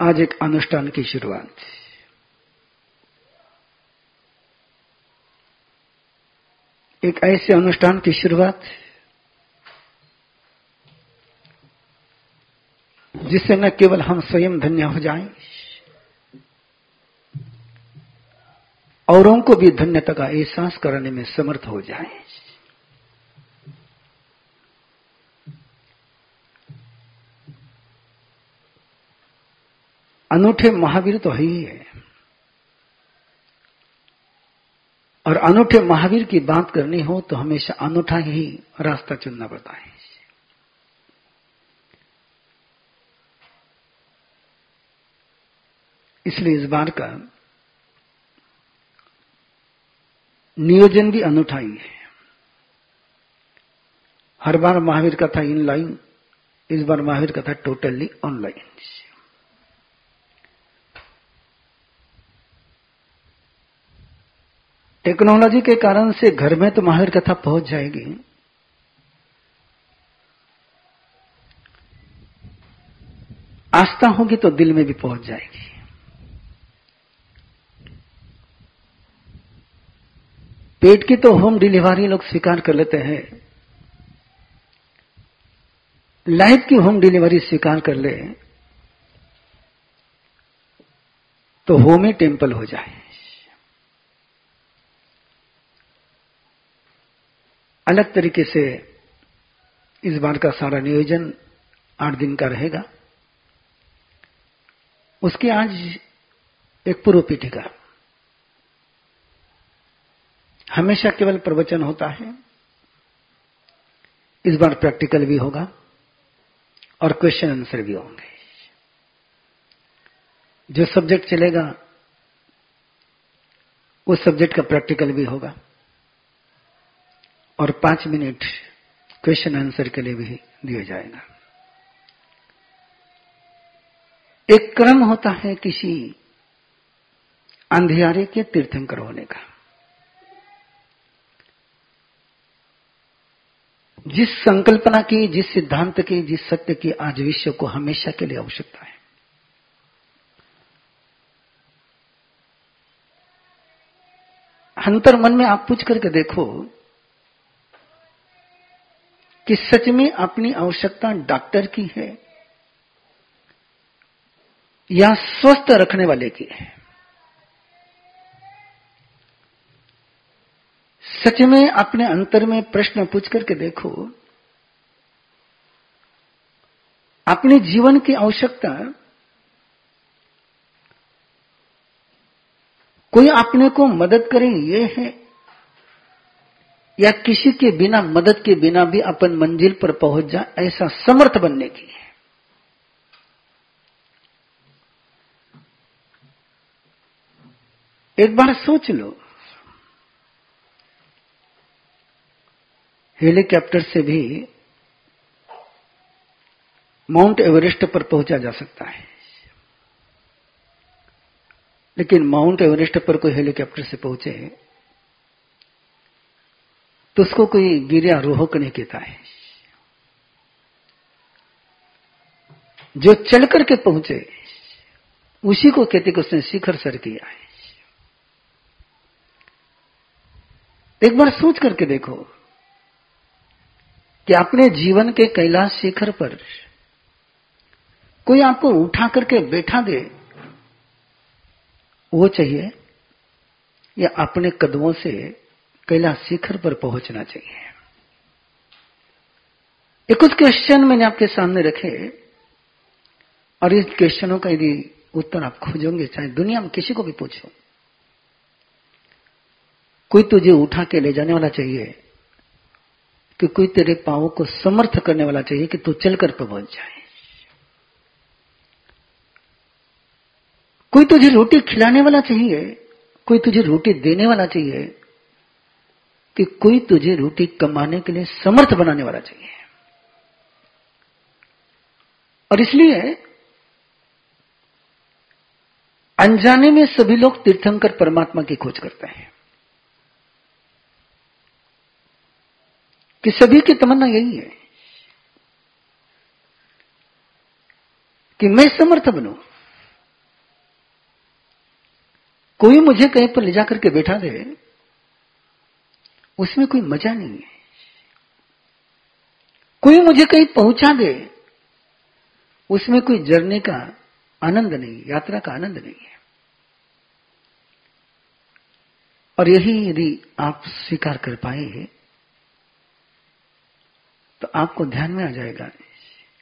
आज एक अनुष्ठान की शुरुआत थी। एक ऐसे अनुष्ठान की शुरुआत जिससे न केवल हम स्वयं धन्य हो जाएं, औरों को भी धन्यता का एहसास कराने में समर्थ हो जाएं। अनूठे महावीर तो ही है, और अनूठे महावीर की बात करनी हो तो हमेशा अनूठा ही रास्ता चुनना पड़ता है। इसलिए इस बार का नियोजन भी अनूठा ही है। हर बार महावीर कथा इनलाइन, इस बार महावीर कथा टोटली ऑनलाइन। टेक्नोलॉजी के कारण से घर में तो महावीर कथा पहुंच जाएगी, आस्था होगी तो दिल में भी पहुंच जाएगी। पेट की तो होम डिलीवरी लोग स्वीकार कर लेते हैं, लाइफ की होम डिलीवरी स्वीकार कर ले तो होम ही टेम्पल हो जाए। अलग तरीके से इस बार का सारा नियोजन 8 दिन का रहेगा। उसकी आज एक पूर्व पीठिका। हमेशा केवल प्रवचन होता है, इस बार प्रैक्टिकल भी होगा और क्वेश्चन आंसर भी होंगे। जो सब्जेक्ट चलेगा उस सब्जेक्ट का प्रैक्टिकल भी होगा और 5 मिनट क्वेश्चन आंसर के लिए भी दिया जाएगा। एक क्रम होता है किसी अंधियारे के तीर्थंकर होने का। जिस संकल्पना की, जिस सिद्धांत की, जिस सत्य की आज विश्व को हमेशा के लिए आवश्यकता है, अंतर मन में आप पूछ करके देखो कि सच में अपनी आवश्यकता डॉक्टर की है या स्वस्थ रखने वाले की है। सच में अपने अंतर में प्रश्न पूछ करके देखो, अपने जीवन की आवश्यकता कोई अपने को मदद करे ये है या किसी के बिना, मदद के बिना भी अपन मंजिल पर पहुंच जाए ऐसा समर्थ बनने की है। एक बार सोच लो, हेलीकॉप्टर से भी माउंट एवरेस्ट पर पहुंचा जा सकता है, लेकिन माउंट एवरेस्ट पर कोई हेलीकॉप्टर से पहुंचे तो उसको कोई गिर्यारोहक नहीं कहता है। जो चल करके पहुंचे उसी को कहते कि उसने शिखर सर किया है। एक बार सोच करके देखो कि अपने जीवन के कैलाश शिखर पर कोई आपको उठा करके बैठा दे वो चाहिए या अपने कदमों से कैलाश शिखर पर पहुंचना चाहिए। एक कुछ क्वेश्चन मैंने आपके सामने रखे और इस क्वेश्चनों का यदि उत्तर आप खोजोगे, चाहे दुनिया में किसी को भी पूछो, कोई तुझे उठा के ले जाने वाला चाहिए कि कोई तेरे पांवों को समर्थ करने वाला चाहिए कि तू चलकर पहुंच जाए, कोई तुझे रोटी खिलाने वाला चाहिए, कोई तुझे रोटी देने वाला चाहिए कि कोई तुझे रोटी कमाने के लिए समर्थ बनाने वाला चाहिए। और इसलिए अनजाने में सभी लोग तीर्थंकर परमात्मा की खोज करते हैं कि सभी की तमन्ना यही है कि मैं समर्थ बनूं, कोई मुझे कहीं पर ले जा करके बैठा दे, उसमें कोई मजा नहीं है। कोई मुझे कहीं पहुंचा दे, उसमें कोई जर्नी का आनंद नहीं, यात्रा का आनंद नहीं है। और यही यदि आप स्वीकार कर पाए तो आपको ध्यान में आ जाएगा,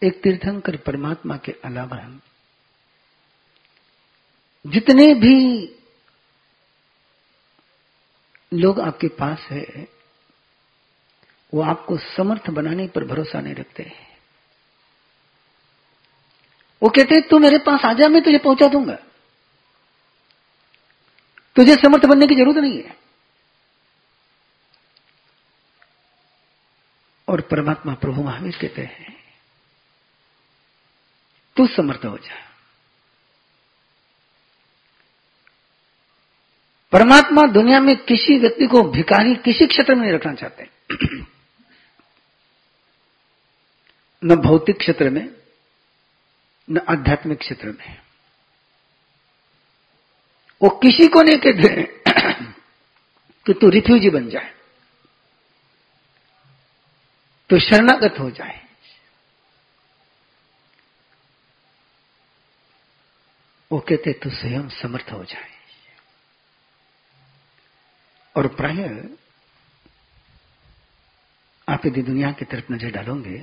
एक तीर्थंकर परमात्मा के अलावा जितने भी लोग आपके पास है वो आपको समर्थ बनाने पर भरोसा नहीं रखते हैं। वो कहते हैं तू मेरे पास आ जा, मैं तुझे पहुंचा दूंगा, तुझे समर्थ बनने की जरूरत नहीं है। और परमात्मा प्रभु महावीर कहते हैं तू समर्थ हो जा। परमात्मा दुनिया में किसी व्यक्ति को भिखारी किसी क्षेत्र में नहीं रखना चाहते, न भौतिक क्षेत्र में न आध्यात्मिक क्षेत्र में। वो किसी को नहीं कहते कि तू रिफ्यूजी बन जाए, तू शरणागत हो जाए। वो कहते तू स्वयं समर्थ हो जाए। और प्राय आप यदि दुनिया की तरफ नजर डालोगे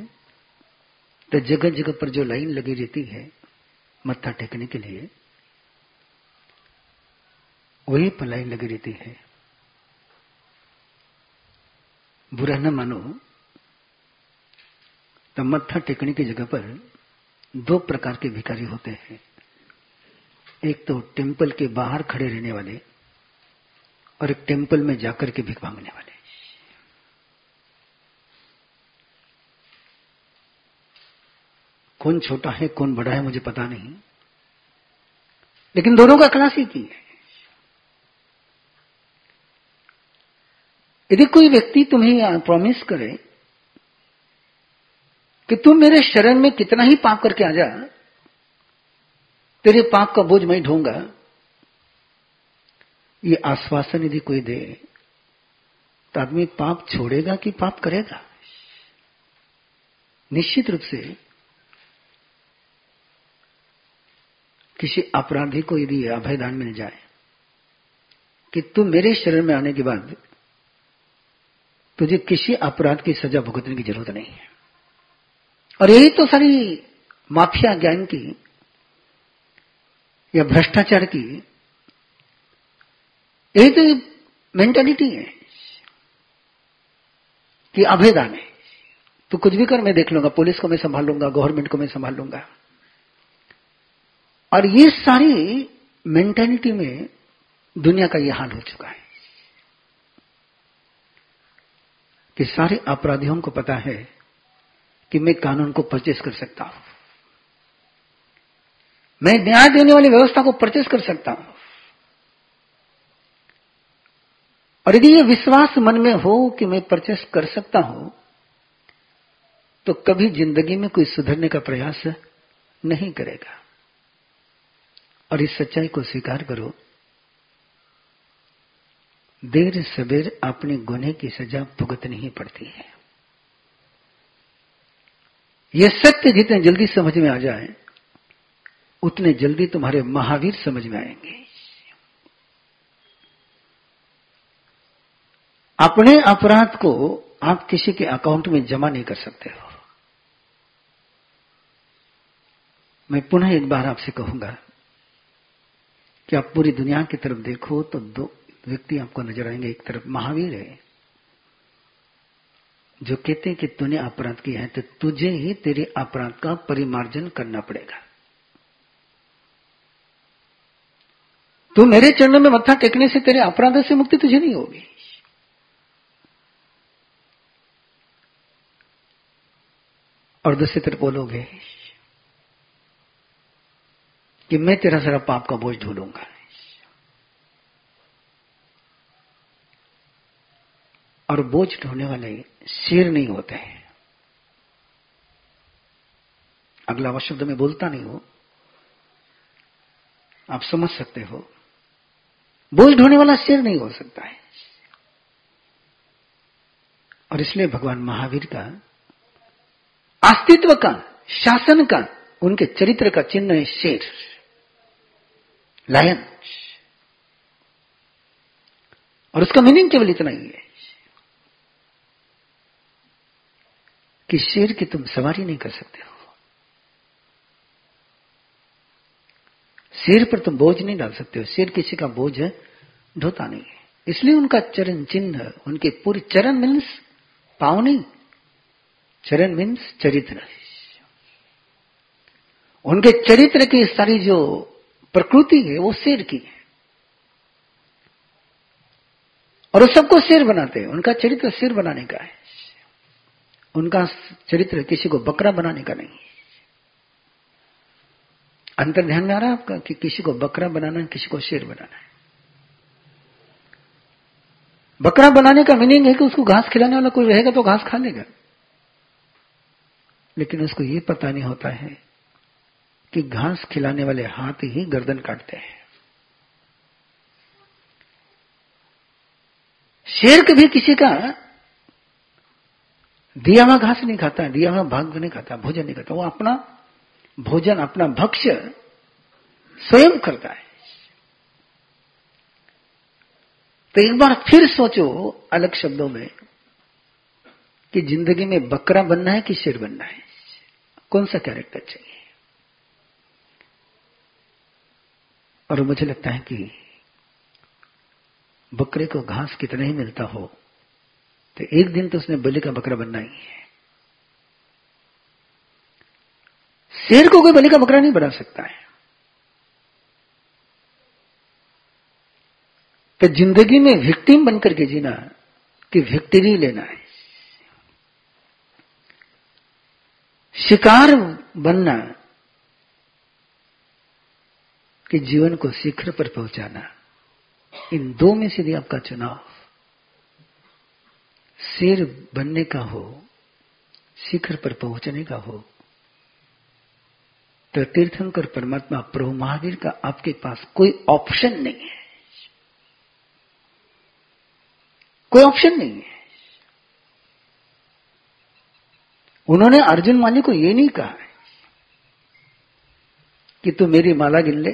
तो जगह जगह पर जो लाइन लगी रहती है मत्था टेकने के लिए, वही पर लाइन लगी रहती है। बुरा न मानो तो मत्था टेकने की जगह पर दो प्रकार के भिखारी होते हैं, एक तो टेंपल के बाहर खड़े रहने वाले और एक टेंपल में जाकर के भिख मांगने वाले। कौन छोटा है कौन बड़ा है मुझे पता नहीं, लेकिन दोनों का क्लास एक ही है। यदि कोई व्यक्ति तुम्हें प्रॉमिस करे कि तुम मेरे शरण में कितना ही पाप करके आ जा, तेरे पाप का बोझ मैं ढोऊंगा, ये आश्वासन यदि कोई दे तो आदमी पाप छोड़ेगा कि पाप करेगा? निश्चित रूप से किसी अपराधी को यदि अभयदान में जाए कि तुम मेरे शरण में आने के बाद तुझे किसी अपराध की सजा भुगतने की जरूरत नहीं है। और यही तो सारी माफिया गैंग की या भ्रष्टाचार की यही तो मेंटालिटी है कि अभयदान है, तू कुछ भी कर मैं देख लूंगा, पुलिस को मैं संभाल लूंगा, गवर्नमेंट को मैं संभाल लूंगा। और ये सारी मेंटालिटी में दुनिया का ये हाल हो चुका है कि सारे अपराधियों को पता है कि मैं कानून को परचेस कर सकता हूं, मैं न्याय देने वाली व्यवस्था को परचेस कर सकता हूं। और यदि ये विश्वास मन में हो कि मैं परचेस कर सकता हूं तो कभी जिंदगी में कोई सुधरने का प्रयास नहीं करेगा। और इस सच्चाई को स्वीकार करो, देर सवेर अपने गुने की सजा भुगतनी ही पड़ती है। यह सत्य जितने जल्दी समझ में आ जाए उतने जल्दी तुम्हारे महावीर समझ में आएंगे। अपने अपराध को आप किसी के अकाउंट में जमा नहीं कर सकते हो। मैं पुनः एक बार आपसे कहूंगा कि आप पूरी दुनिया की तरफ देखो तो दो व्यक्ति आपको नजर आएंगे, एक तरफ महावीर है जो कहते हैं कि तूने अपराध किया है तो तुझे ही तेरे अपराध का परिमार्जन करना पड़ेगा, तू मेरे चरणों में मत्था टेकने से तेरे अपराधों से मुक्ति तुझे नहीं होगी। और दूसरी तरफ बोलोगे कि मैं तेरा सारा पाप का बोझ ढो लूंगा। और बोझ ढोने वाले शेर नहीं होते हैं। अगला शब्द में बोलता नहीं हो, आप समझ सकते हो। बोझ ढोने वाला शेर नहीं हो सकता है। और इसलिए भगवान महावीर का अस्तित्व का, शासन का, उनके चरित्र का चिन्ह है शेर, लायन। और उसका मीनिंग केवल इतना ही है कि शेर की तुम सवारी नहीं कर सकते हो, शेर पर तुम बोझ नहीं डाल सकते हो, शेर किसी का बोझ ढोता नहीं है। इसलिए उनका चरण चिन्ह, उनके पूरी चरण मीन्स पाँव नहीं, चरण मीन्स चरित्र। उनके चरित्र की सारी जो प्रकृति है वो शेर की है और वो सबको शेर बनाते हैं। उनका चरित्र शेर बनाने का है, उनका चरित्र किसी को बकरा बनाने का नहीं है। अंतर ध्यान में आ रहा है आपका कि किसी को बकरा बनाना है, किसी को शेर बनाना है। बकरा बनाने का मीनिंग है कि उसको घास खिलाने वाला कोई रहेगा तो घास खा लेगा, लेकिन उसको ये पता नहीं होता है कि घास खिलाने वाले हाथ ही गर्दन काटते हैं। शेर कभी किसी का दिया हुआ घास नहीं खाता है, दिया हुआ भाग नहीं खाता, भोजन नहीं करता। वो अपना भोजन, अपना भक्ष्य स्वयं करता है। तो एक बार फिर सोचो अलग शब्दों में कि जिंदगी में बकरा बनना है कि शेर बनना है, कौन सा कैरेक्टर चाहिए। और मुझे लगता है कि बकरे को घास कितना ही मिलता हो तो एक दिन तो उसने बलि का बकरा बनना ही है। शेर को कोई बलि का बकरा नहीं बना सकता है। तो जिंदगी में विक्टिम बनकर के जीना कि विक्टिरी लेना है, शिकार बनना कि जीवन को शिखर पर पहुंचाना, इन दो में से यदि आपका चुनाव शेर बनने का हो, शिखर पर पहुंचने का हो, तो तीर्थंकर परमात्मा प्रभु महावीर का आपके पास कोई ऑप्शन नहीं है, कोई ऑप्शन नहीं है। उन्होंने अर्जुन माली को ये नहीं कहा है कि तू मेरी माला गिन ले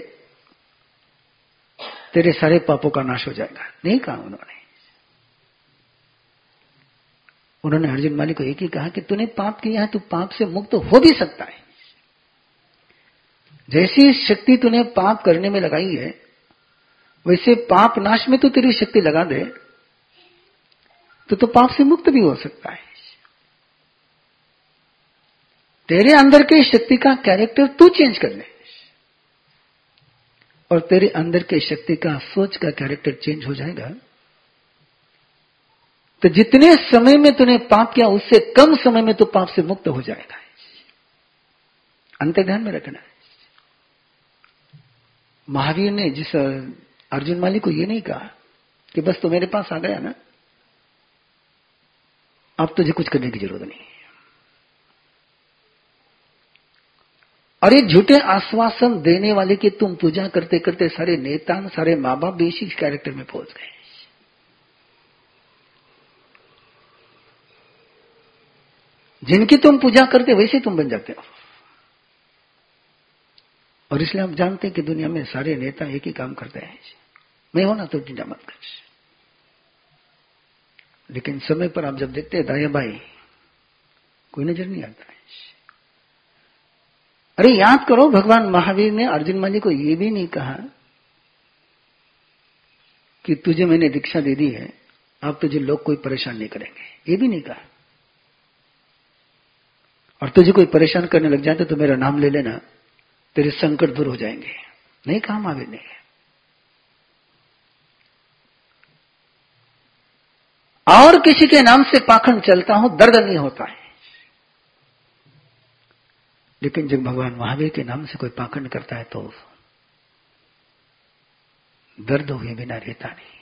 तेरे सारे पापों का नाश हो जाएगा, नहीं कहा उन्होंने। उन्होंने अर्जुन माली को एक ही कहा कि तूने पाप किया है, तू पाप से मुक्त हो भी सकता है। जैसी शक्ति तूने पाप करने में लगाई है वैसे पाप नाश में तू तेरी शक्ति लगा दे तो पाप से मुक्त भी हो सकता है। तेरे अंदर के शक्ति का कैरेक्टर तू चेंज कर ले और तेरे अंदर के शक्ति का, सोच का कैरेक्टर चेंज हो जाएगा तो जितने समय में तूने पाप किया उससे कम समय में तू पाप से मुक्त हो जाएगा। अंत ध्यान में रखना है। महावीर ने जिस अर्जुन माली को ये नहीं कहा कि बस तू मेरे पास आ गया ना, अब तुझे कुछ करने की जरूरत नहीं है। और ये झूठे आश्वासन देने वाले कि तुम पूजा करते करते सारे नेता, सारे माँ बाप भी इसी कैरेक्टर में पहुंच गए। जिनकी तुम पूजा करते वैसे तुम बन जाते हो। और इसलिए हम जानते हैं कि दुनिया में सारे नेता एक ही काम करते हैं, मैं हो ना तो चिंता मत कर। लेकिन समय पर आप जब देखते हैं दाया बाई कोई नजर नहीं आता है। अरे याद करो, भगवान महावीर ने अर्जुन माली को ये भी नहीं कहा कि तुझे मैंने दीक्षा दे दी है, अब तुझे लोग कोई परेशान नहीं करेंगे, ये भी नहीं कहा। और तुझे कोई परेशान करने लग जाए तो मेरा नाम ले लेना, तेरे संकट दूर हो जाएंगे, नहीं कहा महावीर ने। और किसी के नाम से पाखंड चलता हूं, दर्द नहीं होता है। लेकिन जब भगवान महावीर के नाम से कोई पाखंड करता है तो दर्द हुए बिना रहता नहीं।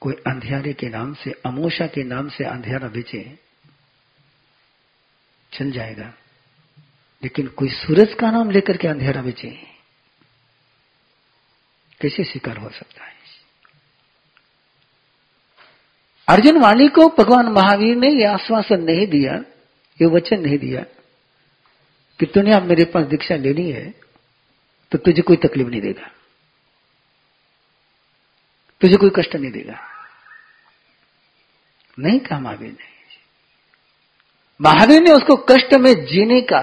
कोई अंधियारे के नाम से, अमोशा के नाम से अंधियारा बेचे, चल जाएगा। लेकिन कोई सूरज का नाम लेकर के अंधेरा बेचे, कैसे स्वीकार हो सकता है? अर्जुन वाणी को भगवान महावीर ने यह आश्वासन नहीं दिया, ये वचन नहीं दिया कि तूने अब मेरे पास दीक्षा लेनी है तो तुझे कोई तकलीफ नहीं देगा, तुझे कोई कष्ट नहीं देगा। नहीं कहा महावीर ने। महावीर ने उसको कष्ट में जीने का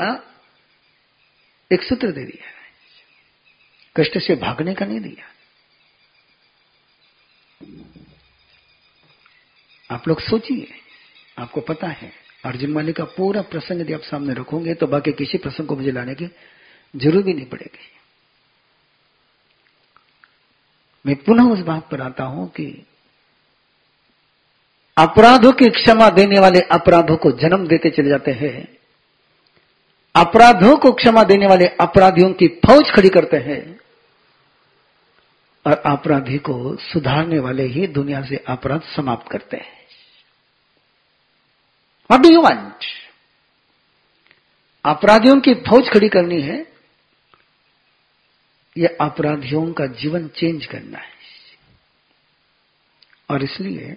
एक सूत्र दे दिया, कष्ट से भागने का नहीं दिया। आप लोग सोचिए, आपको पता है अर्जुन वाणी का पूरा प्रसंग यदि आप सामने रखोगे तो बाकी किसी प्रसंग को मुझे लाने की जरूरत भी नहीं पड़ेगी। मैं पुनः उस बात पर आता हूं कि अपराधों की क्षमा देने वाले अपराधों को जन्म देते चले जाते हैं, अपराधों को क्षमा देने वाले अपराधियों की फौज खड़ी करते हैं, और अपराधी को सुधारने वाले ही दुनिया से अपराध समाप्त करते हैं। What do you want? अपराधियों की फौज खड़ी करनी है या अपराधियों का जीवन चेंज करना है? और इसलिए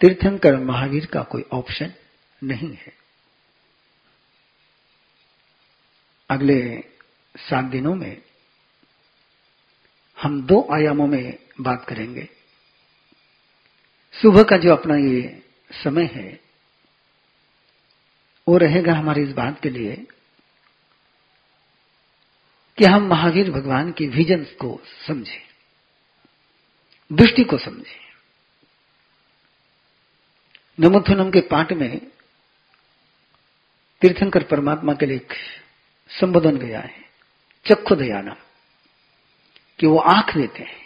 तीर्थंकर महावीर का कोई ऑप्शन नहीं है। अगले 7 दिनों में हम 2 आयामों में बात करेंगे। सुबह का जो अपना ये समय है वो रहेगा हमारी इस बात के लिए कि हम महावीर भगवान के विजन को समझें, दृष्टि को समझें। नमोथुनम के पाठ में तीर्थंकर परमात्मा के लिए एक संबोधन गया है, चक्षुदयानम, कि वो आंख देते हैं।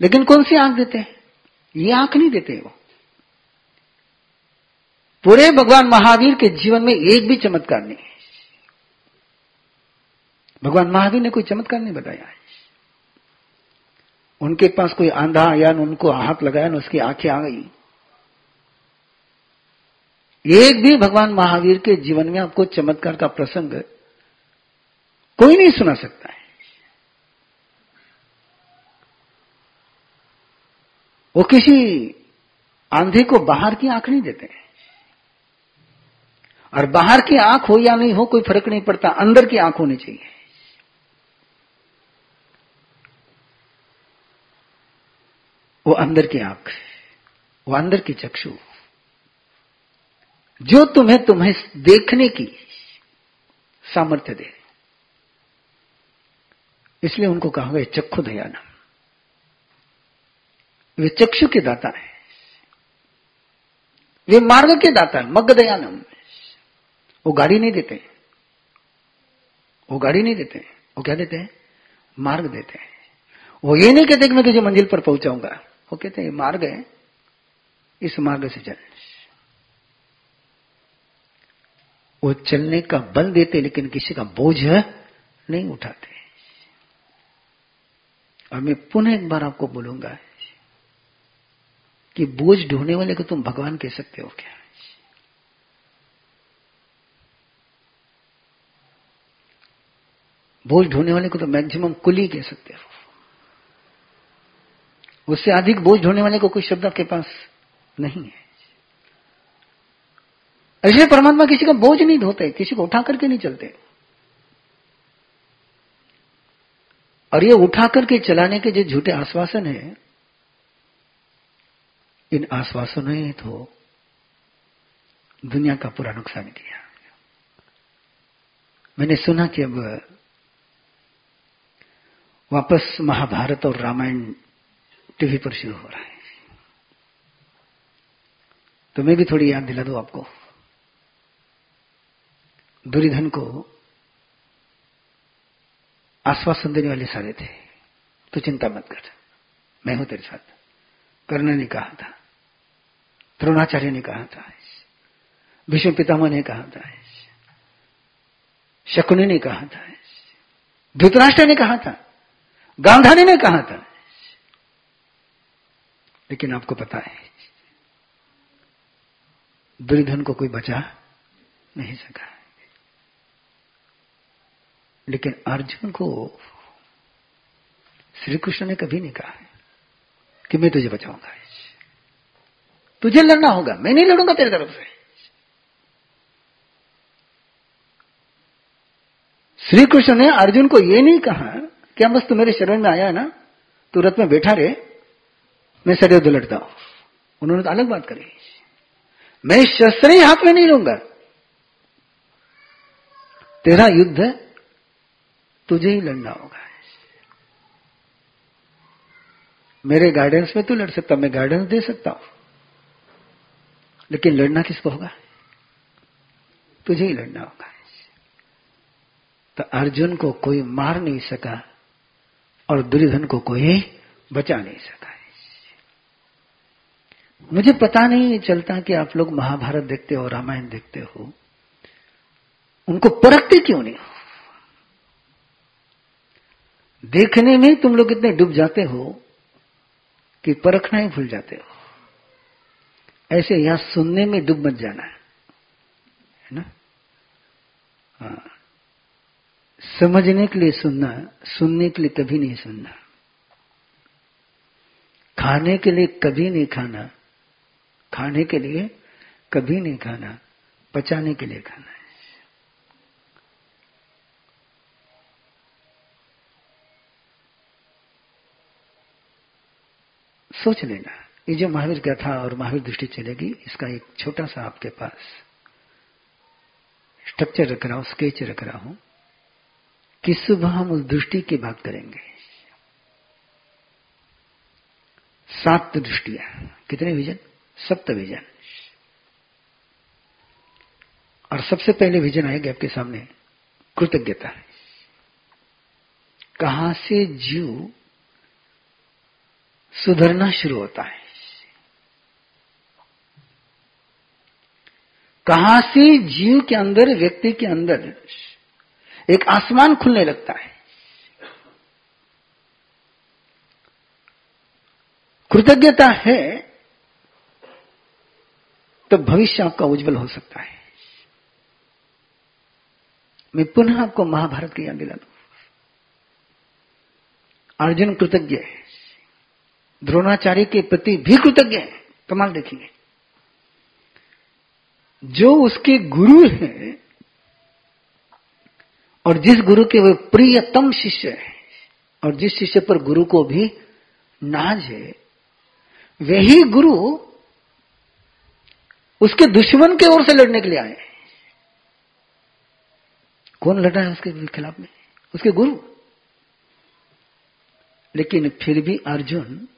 लेकिन कौन सी आंख देते हैं? ये आंख नहीं देते वो। पूरे भगवान महावीर के जीवन में एक भी चमत्कार नहीं है। भगवान महावीर ने कोई चमत्कार नहीं बताया है। उनके पास कोई आंधा आया न उनको हाथ लगाया न उसकी आंखें आ गई। एक भी भगवान महावीर के जीवन में आपको चमत्कार का प्रसंग कोई नहीं सुना सकता है। वो किसी आंधे को बाहर की आंख नहीं देते हैं, और बाहर की आंख हो या नहीं हो कोई फर्क नहीं पड़ता, अंदर की आंख होनी चाहिए। वो अंदर की आंख, वो अंदर की चक्षु जो तुम्हें देखने की सामर्थ्य दे। इसलिए उनको कहा गया चक्षुदयानम। वे चक्षु के दाता है, वे मार्ग के दाता है। मग्गदयानम, वो गाड़ी नहीं देते, वो गाड़ी नहीं देते, वो क्या देते हैं? मार्ग देते हैं। वो ये नहीं कहते कि मैं तुझे मंजिल पर पहुंचाऊंगा, वो कहते हैं मार्ग है, इस मार्ग से चल। वो चलने का बल देते लेकिन किसी का बोझ नहीं उठाते। और मैं पुनः एक बार आपको बोलूंगा कि बोझ ढोने वाले को तुम भगवान कह सकते हो क्या? बोझ ढोने वाले को तो मैक्सिमम कुली कह सकते हो, उससे अधिक बोझ ढोने वाले को कोई शब्द आपके पास नहीं है। ऐसे परमात्मा किसी का बोझ नहीं ढोते, किसी को उठा करके नहीं चलते। और ये उठा करके चलाने के जो झूठे आश्वासन है, इन आश्वासनों ने तो दुनिया का पूरा नुकसान किया। मैंने सुना कि अब वापस महाभारत और रामायण टीवी पर शुरू हो रहा है, तो मैं भी थोड़ी याद दिला दूं आपको। दुर्योधन को आश्वासन देने वाले सारे थे, तो चिंता मत कर, मैं हूं तेरे साथ। कर्ण ने कहा था, द्रोणाचार्य ने कहा था, भीष्म पितामह ने कहा था, शकुनि ने कहा था, धृतराष्ट्र ने कहा था, गांधारी ने कहा था। लेकिन आपको पता है दुर्योधन को कोई बचा नहीं सका। लेकिन अर्जुन को श्री कृष्ण ने कभी नहीं कहा है कि मैं तुझे बचाऊंगा, तुझे लड़ना होगा, मैं नहीं लड़ूंगा तेरे तरफ से। श्री कृष्ण ने अर्जुन को यह नहीं कहा कि हम बस तू मेरे शरण में आया है ना, तू रथ में बैठा रहे, मैं सरयुद्ध लड़ता हूं। उन्होंने तो अलग बात करी, मैं शस्त्र ही हाथ में नहीं लूंगा, तेरा युद्ध तुझे ही लड़ना होगा, मेरे गाइडेंस में तू लड़ सकता, मैं गाइडेंस दे सकता हूं, लेकिन लड़ना किसको होगा, तुझे ही लड़ना होगा। तो अर्जुन को कोई मार नहीं सका और दुर्योधन को कोई बचा नहीं सका। मुझे पता नहीं चलता कि आप लोग महाभारत देखते हो, रामायण देखते हो, उनको परखते क्यों नहीं हो? देखने में तुम लोग इतने डूब जाते हो कि परखना ही भूल जाते हो। ऐसे यहां सुनने में डूब मत जाना है ना। हाँ, समझने के लिए सुनना, सुनने के लिए कभी नहीं सुनना, खाने के लिए कभी नहीं खाना, खाने के लिए कभी नहीं खाना, पचाने के लिए खाना है। सोच लेना, ये जो महावीर कथा और महावीर दृष्टि चलेगी, इसका एक छोटा सा आपके पास स्ट्रक्चर रख रहा हूं, स्केच रख रहा हूं कि सुबह हम उस दृष्टि की बात करेंगे। 7 दृष्टियां, कितने विजन? 7 विजन। और सबसे पहले विजन आएगा आपके सामने कृतज्ञता। कहां से जीव सुधरना शुरू होता है, कहां से जीव के अंदर, व्यक्ति के अंदर एक आसमान खुलने लगता है। कृतज्ञता है तो भविष्य आपका उज्जवल हो सकता है। मैं पुनः आपको महाभारत की याद दिला दूं। अर्जुन कृतज्ञ है, द्रोणाचार्य के प्रति भी कृतज्ञ है। कमाल देखेंगे, जो उसके गुरु हैं और जिस गुरु के वे प्रियतम शिष्य है और जिस शिष्य पर गुरु को भी नाज है, वही गुरु उसके दुश्मन के ओर से लड़ने के लिए आए। कौन लड़ा है उसके खिलाफ में? उसके गुरु। लेकिन फिर भी अर्जुन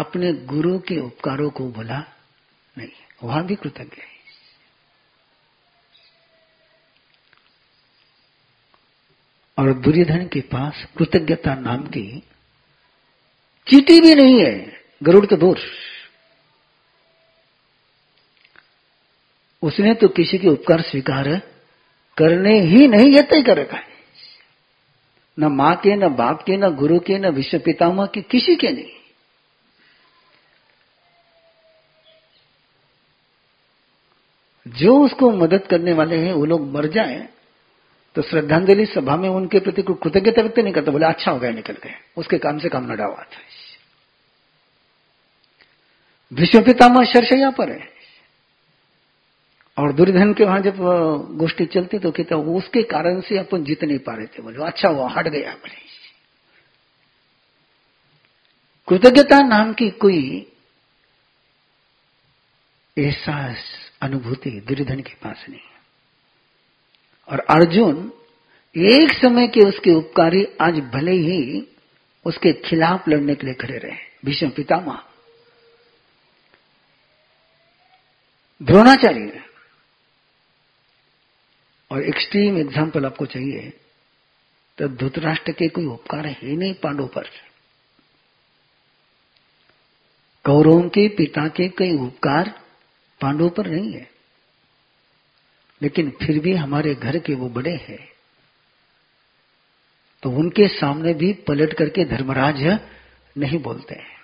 अपने गुरु के उपकारों को भुला नहीं, वहां भी कृतज्ञ है। और दुर्योधन के पास कृतज्ञता नाम की चीटी भी नहीं है, गरुड़ के दूर। उसने तो किसी के उपकार स्वीकार करने ही नहीं, ये तय कर रखा है। न मां के, न बाप के, न गुरु के, न विश्व पितामह के, किसी के नहीं। जो उसको मदद करने वाले हैं वो लोग मर जाएं तो श्रद्धांजलि सभा में उनके प्रति कृतज्ञता व्यक्त नहीं करता, बोला अच्छा हो गया निकल गए, उसके काम से काम न डावा था। विश्व पितामह शरशय्या पर है और दुर्योधन के वहां जब गोष्ठी चलती तो कहता उसके कारण से अपन जीत नहीं पा रहे थे, बोले अच्छा हुआ हट गया। बोले कृतज्ञता नाम की कोई एहसास, अनुभूति दुर्योधन के पास नहीं। और अर्जुन एक समय के उसके उपकारी आज भले ही उसके खिलाफ लड़ने के लिए खड़े रहे, भीष्म पितामह, द्रोणाचार्य। और एक्सट्रीम एग्जाम्पल आपको चाहिए तो धृतराष्ट्र के कोई उपकार ही नहीं पांडवों पर, कौरवों के पिता के कोई उपकार पांडवों पर नहीं है। लेकिन फिर भी हमारे घर के वो बड़े हैं तो उनके सामने भी पलट करके धर्मराज नहीं बोलते हैं।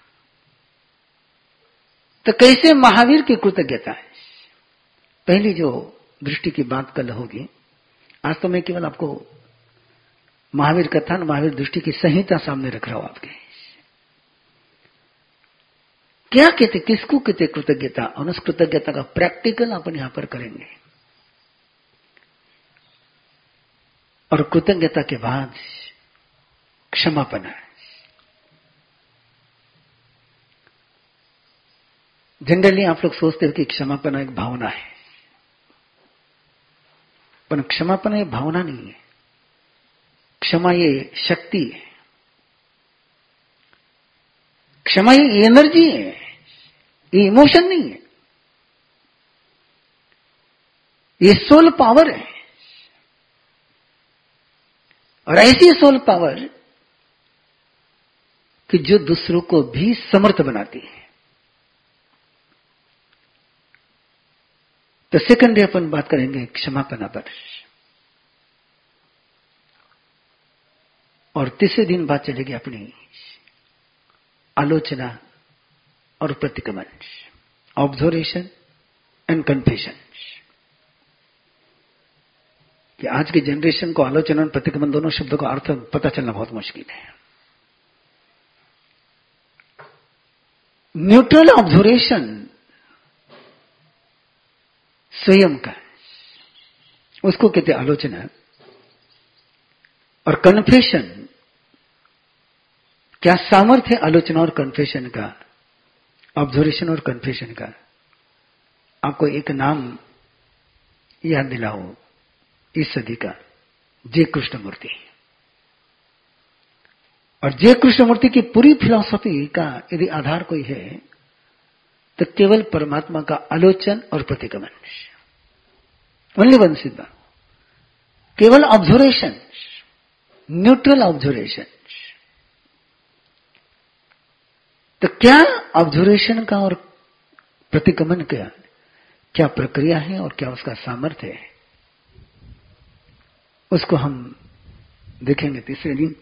तो कैसे महावीर की कृतज्ञता है? पहली जो दृष्टि की बात कल होगी, आज तो मैं केवल आपको महावीर कथन, महावीर दृष्टि की संहिता सामने रख रहा हूं आपके। क्या कहते, किसको कहते कृतज्ञता, और उस कृतज्ञता का प्रैक्टिकल अपन यहां पर करेंगे। और कृतज्ञता के बाद क्षमापन है। जनरली आप लोग सोचते हो कि क्षमापन एक भावना है, पर क्षमापन ये भावना नहीं है। क्षमा ये शक्ति है, क्षमा ये एनर्जी है, ये इमोशन नहीं है, ये सोल पावर है। और ऐसी सोल पावर कि जो दूसरों को भी समर्थ बनाती है। तो सेकंड डे अपन बात करेंगे क्षमापना पर, और तीसरे दिन बात चलेगी अपनी आलोचना और प्रतिक्रमण, ऑब्जर्वेशन एंड कन्फेशन। कि आज की जनरेशन को आलोचना और प्रतिक्रमण दोनों शब्दों का अर्थ पता चलना बहुत मुश्किल है। न्यूट्रल ऑब्जर्वेशन स्वयं का, उसको कहते आलोचना। और कन्फेशन, क्या सामर्थ्य आलोचना और कन्फेशन का, ऑब्जर्वेशन और कन्फेशन का। आपको एक नाम याद दिलाओ इस सदी का, जय कृष्णमूर्ति। और जय कृष्णमूर्ति की पूरी फिलॉसफी का यदि आधार कोई है तो केवल परमात्मा का आलोचन और प्रतिगमन, ओनली वन सिद्धा, केवल ऑब्जर्वेशन, न्यूट्रल ऑब्जर्वेशन। तो क्या ऑब्जर्वेशन का और प्रतिगमन का क्या प्रक्रिया है और क्या उसका सामर्थ्य है, उसको हम देखेंगे तीसरे दिन।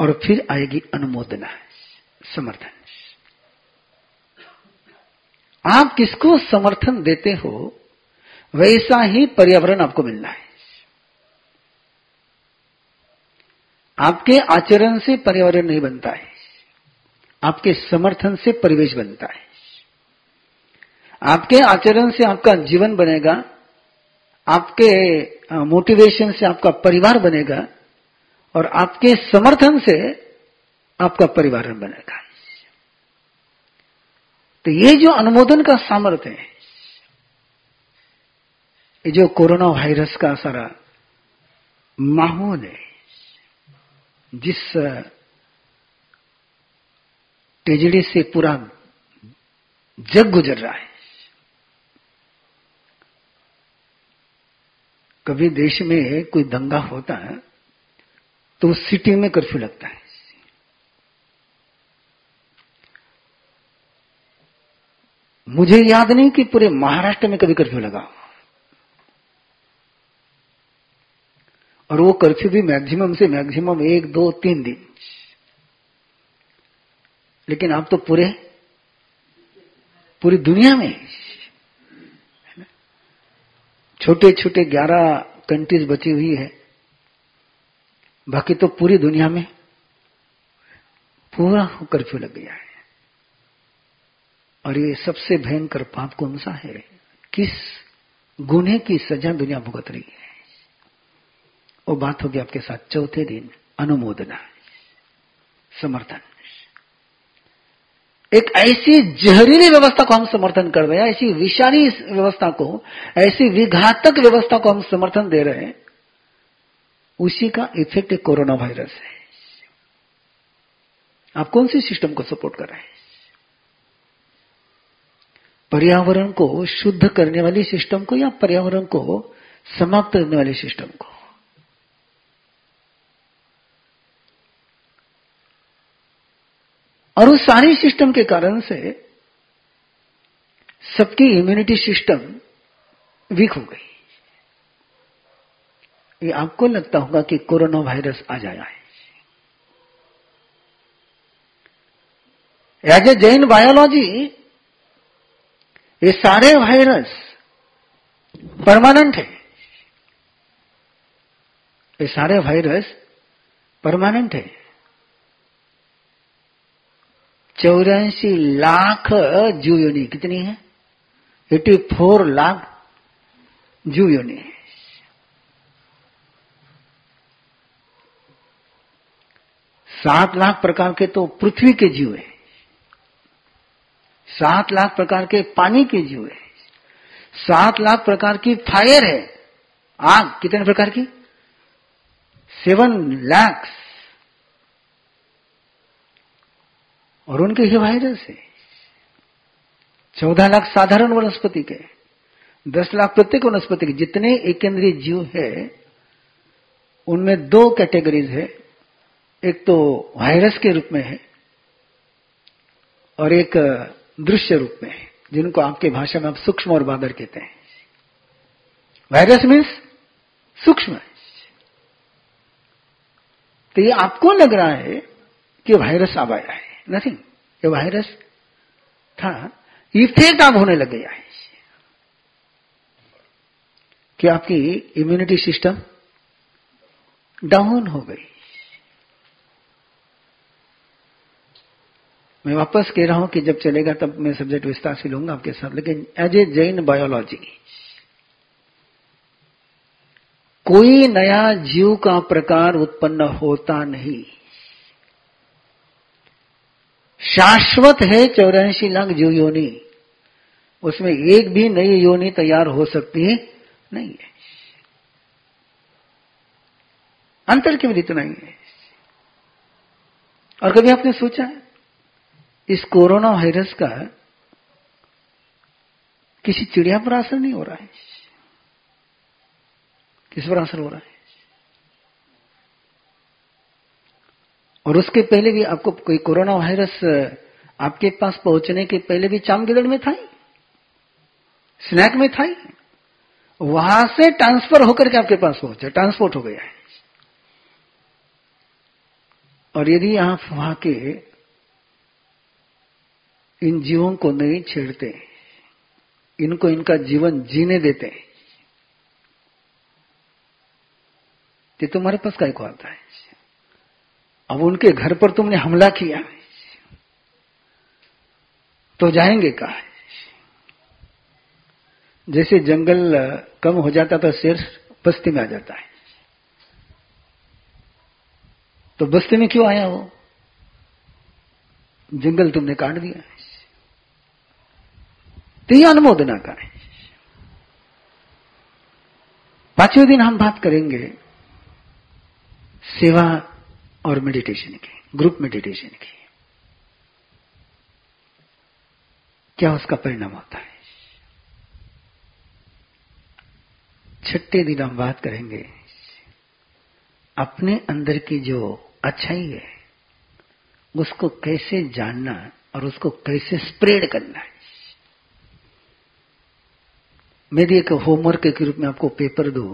और फिर आएगी अनुमोदना, समर्थन। आप किसको समर्थन देते हो वैसा ही पर्यावरण आपको मिलना है। आपके आचरण से पर्यावरण नहीं बनता है, आपके समर्थन से परिवेश बनता है। आपके आचरण से आपका जीवन बनेगा, आपके मोटिवेशन से आपका परिवार बनेगा, और आपके समर्थन से आपका परिवार बनेगा। तो ये जो अनुमोदन का सामर्थ्य है, ये जो कोरोना वायरस का सारा माहौल है, जिस ट्रेजेडी से पूरा जग गुजर रहा है। कभी देश में कोई दंगा होता है तो उस सिटी में कर्फ्यू लगता है। मुझे याद नहीं कि पूरे महाराष्ट्र में कभी कर्फ्यू लगा, और वो कर्फ्यू भी मैक्सिमम से मैक्सिमम 1, 2, 3 दिन। लेकिन आप तो पूरी दुनिया में है ना, छोटे छोटे 11 कंट्रीज बची हुई है, बाकी तो पूरी दुनिया में पूरा कर्फ्यू लग गया है। और ये सबसे भयंकर पाप कौन सा है, किस गुने की सजा दुनिया भुगत रही है। वो बात होगी आपके साथ चौथे दिन, अनुमोदना, समर्थन। एक ऐसी जहरीली व्यवस्था को हम समर्थन कर रहे हैं, ऐसी विषारी व्यवस्था को, ऐसी विघातक व्यवस्था को हम समर्थन दे रहे हैं। उसी का इफेक्ट कोरोना वायरस है। आप कौन सी सिस्टम को सपोर्ट कर रहे हैं? पर्यावरण को शुद्ध करने वाली सिस्टम को, या पर्यावरण को समाप्त करने वाली सिस्टम को? और उस सारी सिस्टम के कारण से सबकी इम्यूनिटी सिस्टम वीक हो गई। ये आपको लगता होगा कि कोरोना वायरस आ जाया है। एज ए जैन बायोलॉजी, ये सारे वायरस परमानेंट है, ये सारे वायरस परमानेंट है। 84 लाख जीव योनि कितनी है? 84 लाख जीव योनि है। सात लाख प्रकार के तो पृथ्वी के जीव है, 7 लाख प्रकार के पानी के जीव है, 7 लाख प्रकार की फायर है, आग कितने प्रकार की? 7 लाख। और उनके ही वायरस है। 14 लाख साधारण वनस्पति के, 10 लाख प्रत्येक वनस्पति के। जितने एकेंद्रीय जीव है उनमें 2 कैटेगरीज है, एक तो वायरस के रूप में है और एक दृश्य रूप में है, जिनको आपके भाषा में आप सूक्ष्म और बादर कहते हैं। वायरस मीन्स सूक्ष्म। तो ये आपको लग रहा है कि वायरस अब आया है, नथिंग, ये वायरस था, इफेक्ट अब होने लग गया है कि आपकी इम्यूनिटी सिस्टम डाउन हो गई। मैं वापस कह रहा हूं कि जब चलेगा तब मैं सब्जेक्ट विस्तार से लूंगा आपके साथ, लेकिन एज ए जैन बायोलॉजी कोई नया जीव का प्रकार उत्पन्न होता नहीं, शाश्वत है। 84 लाख जीव योनि, उसमें एक भी नई योनि तैयार हो सकती है नहीं है। अंतर केवल इतना ही है। और कभी आपने सोचा है इस कोरोना वायरस का किसी चिड़िया पर असर नहीं हो रहा है? किस पर असर हो रहा है? और उसके पहले भी आपको कोई कोरोना वायरस आपके पास पहुंचने के पहले भी चामगिदड़ में था ही, स्नैक में था ही, वहां से ट्रांसफर होकर के आपके पास पहुंचा, ट्रांसपोर्ट हो गया है। और यदि आप वहां के इन जीवों को नहीं छेड़ते, इनको इनका जीवन जीने देते, तो तुम्हारे पास काय को आता है? अब उनके घर पर तुमने हमला किया तो जाएंगे कहाँ? जैसे जंगल कम हो जाता तो शेर बस्ती में आ जाता है, तो बस्ती में क्यों आया वो? जंगल तुमने काट दिया। तो ये अनुमोदना का है। 5वें दिन हम बात करेंगे सेवा और मेडिटेशन की, ग्रुप मेडिटेशन की, क्या उसका परिणाम होता है। 6ठे दिन हम बात करेंगे अपने अंदर की जो अच्छाई है उसको कैसे जानना और उसको कैसे स्प्रेड करना है। मेरी एक होमवर्क के रूप में आपको पेपर दो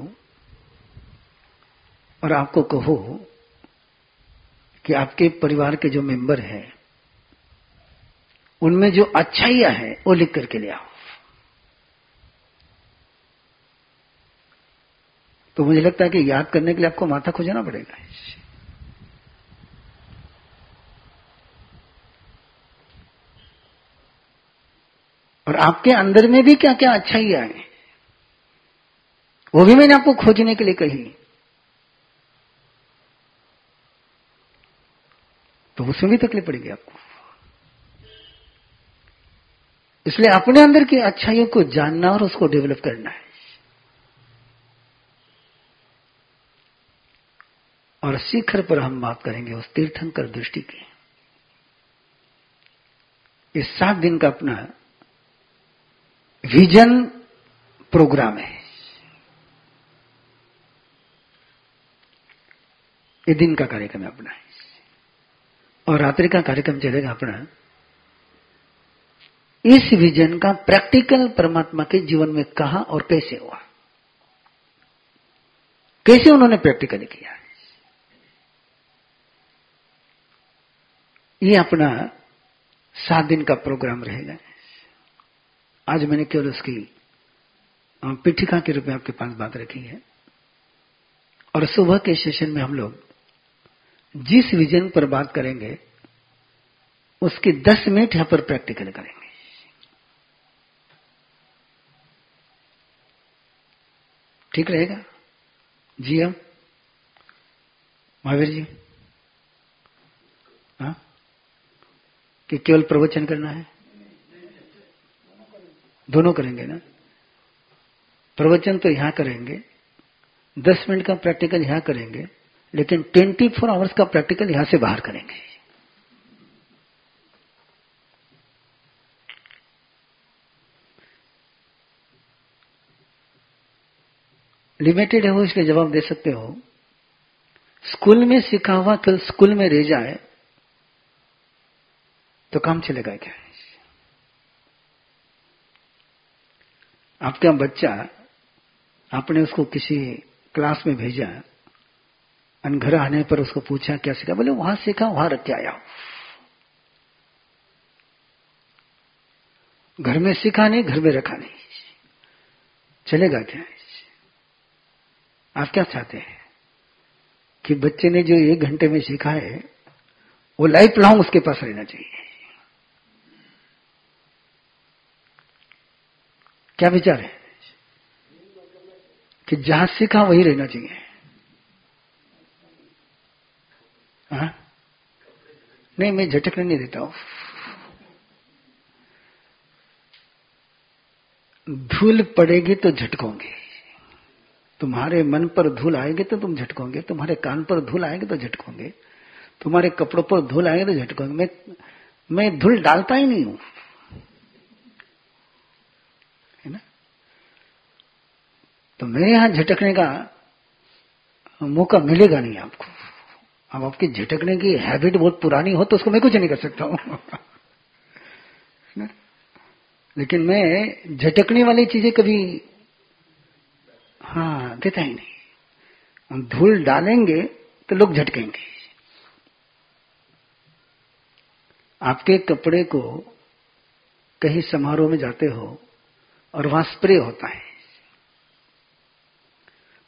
और आपको कहो कि आपके परिवार के जो मेंबर हैं उनमें जो अच्छाइयां हैं वो लिख करके ले आओ। तो मुझे लगता है कि याद करने के लिए आपको माथा खोजना पड़ेगा। और आपके अंदर में भी क्या क्या अच्छाइयां हैं वो भी मैंने आपको खोजने के लिए कही। तो उसमें भी तकलीफ पड़ेगी आपको। इसलिए अपने अंदर की अच्छाइयों को जानना और उसको डेवलप करना है। और शिखर पर हम बात करेंगे उस तीर्थंकर दृष्टि की। इस 7 दिन का अपना विजन प्रोग्राम है। ये दिन का कार्यक्रम अपना है और रात्रि का कार्यक्रम चलेगा अपना। इस विजन का प्रैक्टिकल परमात्मा के जीवन में कहा और कैसे हुआ, कैसे उन्होंने प्रैक्टिकली किया, ये अपना 7 दिन का प्रोग्राम रहेगा। आज मैंने केवल उसकी पीठिका के रूप में आपके पास बात रखी है। और सुबह के सेशन में हम लोग जिस विजन पर बात करेंगे उसके 10 मिनट यहां पर प्रैक्टिकल करेंगे। ठीक रहेगा जी? हम महावीर जी हाँ कि केवल प्रवचन करना है? दोनों करेंगे ना? प्रवचन तो यहां करेंगे, 10 मिनट का प्रैक्टिकल यहां करेंगे, लेकिन 24 आवर्स का प्रैक्टिकल यहां से बाहर करेंगे। लिमिटेड है वो, इसलिए जवाब दे सकते हो। स्कूल में सीखा हुआ कल स्कूल में रह जाए तो काम चलेगा क्या? आपका बच्चा, आपने उसको किसी क्लास में भेजा और घर आने पर उसको पूछा क्या सीखा, बोले वहां सीखा वहां रख के आया। घर में सीखा नहीं, घर में रखा नहीं, चलेगा क्या? आप क्या चाहते हैं कि बच्चे ने जो 1 घंटे में सीखा है वो लाइफ लॉन्ग उसके पास रहना चाहिए। क्या विचार है कि जहां सीखा वही रहना चाहिए? हाँ नहीं, मैं झटकने नहीं देता हूं। धूल पड़ेगी तो झटकोगे, तुम्हारे मन पर धूल आएगी तो तुम झटकोगे, तुम्हारे कान पर धूल आएगी तो झटकोगे, तुम्हारे कपड़ों पर धूल आएगी तो झटकोगे। मैं धूल डालता ही नहीं हूं, है ना? तो मेरे यहां झटकने का मौका मिलेगा नहीं आपको। अब आपकी झटकने की हैबिट बहुत पुरानी हो तो उसको मैं कुछ नहीं कर सकता हूं ना? लेकिन मैं झटकने वाली चीजें कभी हाँ देता ही नहीं। हम धूल डालेंगे तो लोग झटकेंगे। आपके कपड़े को कहीं समारोह में जाते हो और वहां स्प्रे होता है,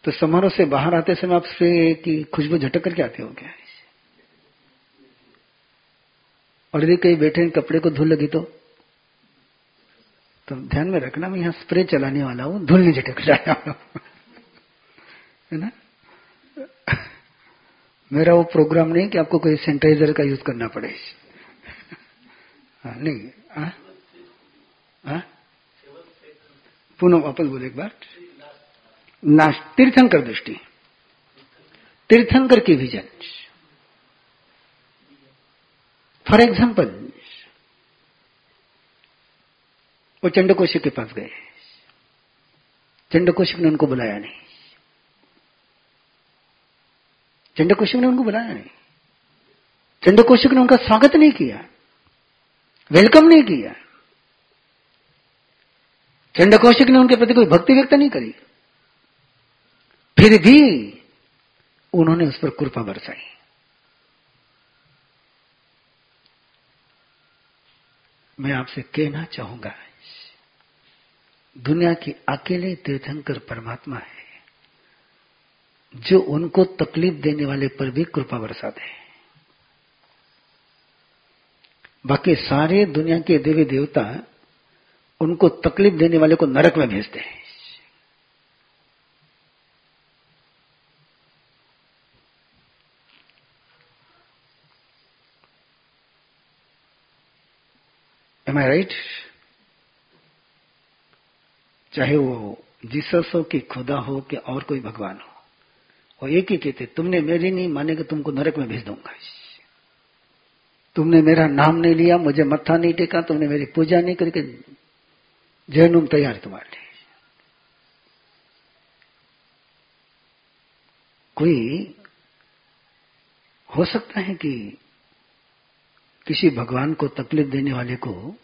तो समारोह से बाहर आते समय आप स्प्रे की खुशबू झटक करके आते हो क्या? और यदि कहीं बैठे कपड़े को धूल लगी तो ध्यान में रखना, मैं यहां स्प्रे चलाने वाला हूं, धूल नहीं झटक जाए, है ना? मेरा वो प्रोग्राम नहीं कि आपको कोई सैनिटाइजर का यूज करना पड़े। नहीं आ? आ? पुनः वापस बोले एक बार। लास्ट तीर्थंकर दृष्टि, तीर्थंकर की विजन। फॉर एग्जाम्पल वो चंडकोशिक के पास गए, चंडकोशिक ने उनको बुलाया नहीं, चंडकोशिक ने उनका स्वागत नहीं किया, वेलकम नहीं किया, चंडकोशिक ने उनके प्रति कोई भक्ति व्यक्त नहीं करी, फिर भी उन्होंने उस पर कृपा बरसाई। मैं आपसे कहना चाहूंगा, दुनिया की अकेले तीर्थंकर परमात्मा है जो उनको तकलीफ देने वाले पर भी कृपा बरसाते हैं। बाकी सारे दुनिया के देवी देवता उनको तकलीफ देने वाले को नरक में भेजते हैं। Am I right? चाहे वो जीसस हो कि खुदा हो कि और कोई भगवान हो, वो एक ही कहते, तुमने मेरी नहीं मानेगा तुमको नरक में भेज दूंगा। तुमने मेरा नाम नहीं लिया, मुझे मत्था नहीं टेका, तुमने मेरी पूजा नहीं करके जहन्नुम तैयार तुम्हारे लिए। कोई हो सकता है कि किसी भगवान को तकलीफ देने वाले को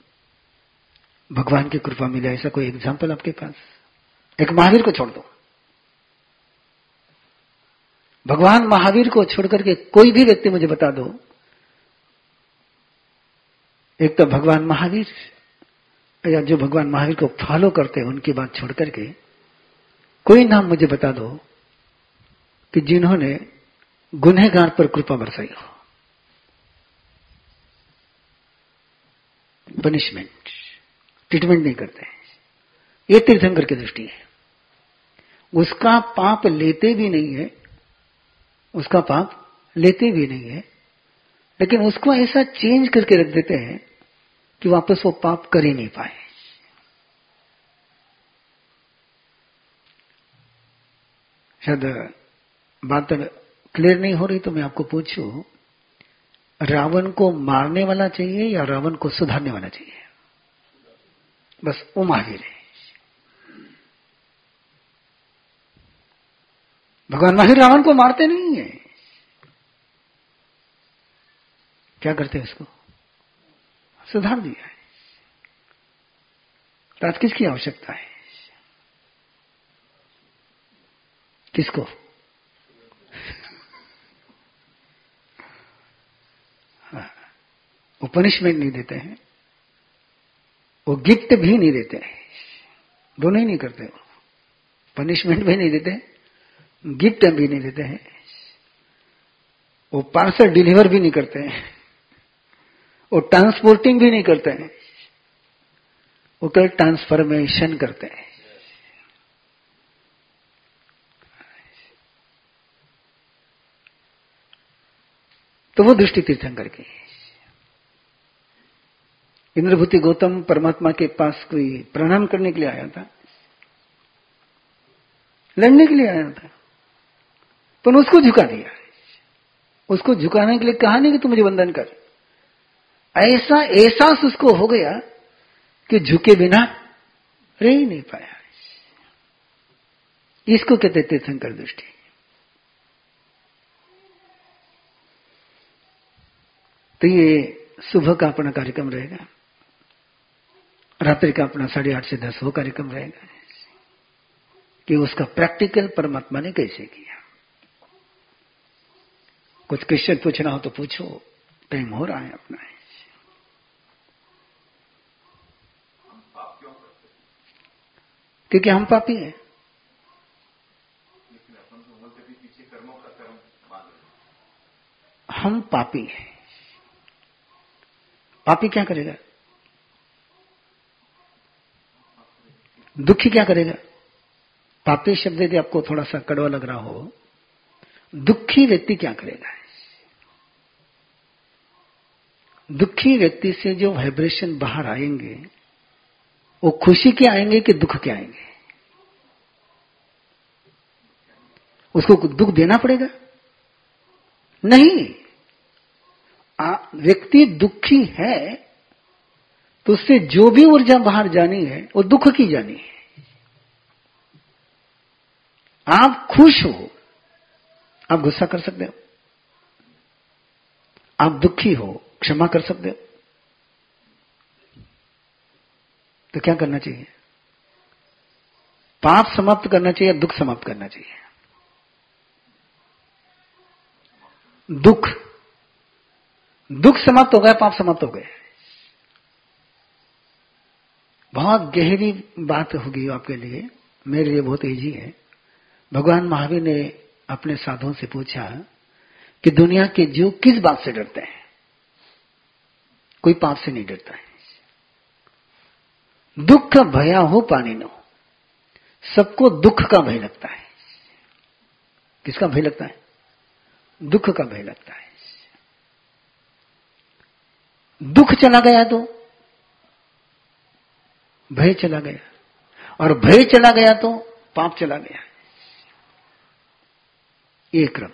भगवान की कृपा मिले, ऐसा कोई एग्जाम्पल आपके पास? एक महावीर को छोड़ दो, भगवान महावीर को छोड़कर के कोई भी व्यक्ति मुझे बता दो। एक तो भगवान महावीर या जो भगवान महावीर को फॉलो करते हैं उनकी बात छोड़ करके कोई नाम मुझे बता दो कि जिन्होंने गुनहगार पर कृपा बरसाई हो। पनिशमेंट, ट्रीटमेंट नहीं करते हैं, ये तीर्थंकर की दृष्टि है। उसका पाप लेते भी नहीं है, उसका पाप लेते भी नहीं है, लेकिन उसको ऐसा चेंज करके रख देते हैं कि वापस वो पाप कर ही नहीं पाए। शायद बात क्लियर नहीं हो रही तो मैं आपको पूछूं, रावण को मारने वाला चाहिए या रावण को सुधारने वाला चाहिए? बस वो महावीर है, भगवान महावीर रावण को मारते नहीं है। क्या करते हैं? उसको सुधार दिया है। तो आज किसकी आवश्यकता है? किसको? वो पनिशमेंट नहीं देते हैं, वो गिफ्ट भी नहीं देते हैं, दोनों ही नहीं करते। वो पनिशमेंट भी नहीं देते, गिफ्ट भी नहीं देते हैं, वो पार्सल डिलीवर भी नहीं करते हैं, वो ट्रांसपोर्टिंग भी नहीं करते हैं, वो केवल ट्रांसफॉर्मेशन करते हैं। तो वो दृष्टि तीर्थंकर की। इंद्रभूति गौतम परमात्मा के पास कोई प्रणाम करने के लिए आया था, लड़ने के लिए आया था, पर उसको झुका दिया। उसको झुकाने के लिए कहा नहीं कि तू मुझे वंदन कर। ऐसा एहसास उसको हो गया कि झुके बिना रह ही नहीं पाया। इसको कहते तीर्थंकर दृष्टि। तो ये सुबह का अपना कार्यक्रम रहेगा, रात्रि का अपना 8:30 से 10 वो कार्यक्रम रहेगा कि उसका प्रैक्टिकल परमात्मा ने कैसे किया। कुछ क्वेश्चन पूछना हो तो पूछो, टाइम हो रहा है अपना। क्योंकि हम पापी हैं। हम पापी हैं। पापी क्या करेगा? दुखी क्या करेगा? पापी शब्द यदि आपको थोड़ा सा कड़वा लग रहा हो, दुखी व्यक्ति क्या करेगा? दुखी व्यक्ति से जो वाइब्रेशन बाहर आएंगे वो खुशी के आएंगे कि दुख के आएंगे? उसको दुख देना पड़ेगा? नहीं। व्यक्ति दुखी है तो उससे जो भी ऊर्जा बाहर जानी है वो दुख की जानी है। आप खुश हो, आप गुस्सा कर सकते हो। आप दुखी हो, क्षमा कर सकते हो। तो क्या करना चाहिए? पाप समाप्त करना चाहिए, दुख समाप्त करना चाहिए? दुख दुख समाप्त हो गया, पाप समाप्त हो गया। बहुत गहरी बात होगी आपके लिए, मेरे लिए बहुत इजी है। भगवान महावीर ने अपने साधुओं से पूछा कि दुनिया के जीव किस बात से डरते हैं? कोई पाप से नहीं डरता है। दुख भया हो पानी न हो, सबको दुख का भय लगता है। किसका भय लगता है? दुख का भय लगता है। दुख चला गया तो भय चला गया, और भय चला गया तो पाप चला गया। ये क्रम।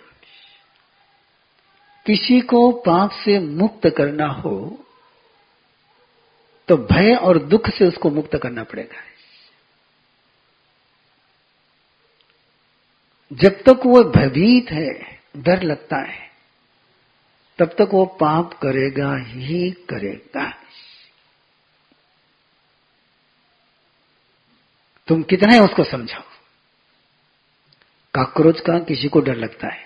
किसी को पाप से मुक्त करना हो तो भय और दुख से उसको मुक्त करना पड़ेगा। जब तक वो भयभीत है, डर लगता है, तब तक वो पाप करेगा ही करेगा। तुम कितना उसको समझाओ। काकरोच का किसी को डर लगता है,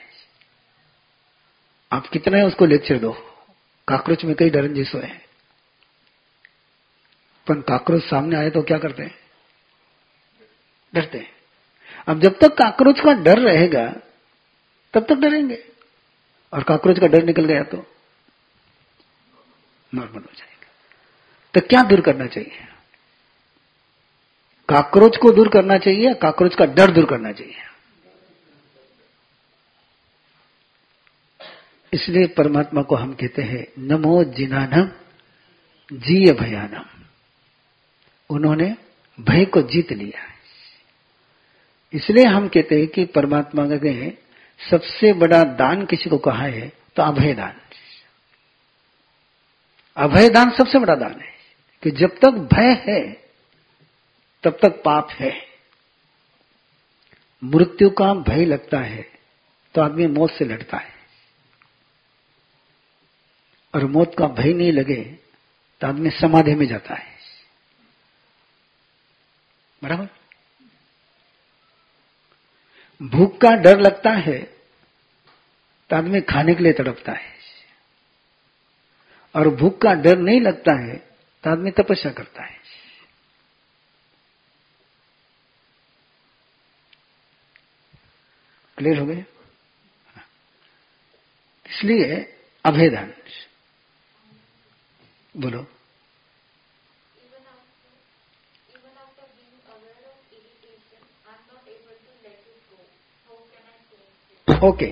आप कितना है उसको लेक्चर दो। काकरोच में कई डर जैसो है, पर काकरोच सामने आए तो क्या करते हैं? डरते हैं। अब जब तक काकरोच का डर रहेगा तब तक डरेंगे, और काकरोच का डर निकल गया तो नॉर्मल हो जाएगा। तो क्या दूर करना चाहिए? काकरोच को दूर करना चाहिए, काकरोच का डर दूर करना चाहिए। इसलिए परमात्मा को हम कहते हैं नमो जिनानम जीय भयानम, उन्होंने भय को जीत लिया। इसलिए हम कहते हैं कि परमात्मा का सबसे बड़ा दान किसी को कहा है तो अभय दान। अभय दान सबसे बड़ा दान है कि जब तक भय है तब तक पाप है। मृत्यु का भय लगता है तो आदमी मौत से लड़ता है, और मौत का भय नहीं लगे तो आदमी समाधि में जाता है। बराबर। भूख का डर लगता है तो आदमी खाने के लिए तड़पता है, और भूख का डर नहीं लगता है तो आदमी तपस्या करता है। क्लियर हो गए? इसलिए अभेदान बोलो। ओके,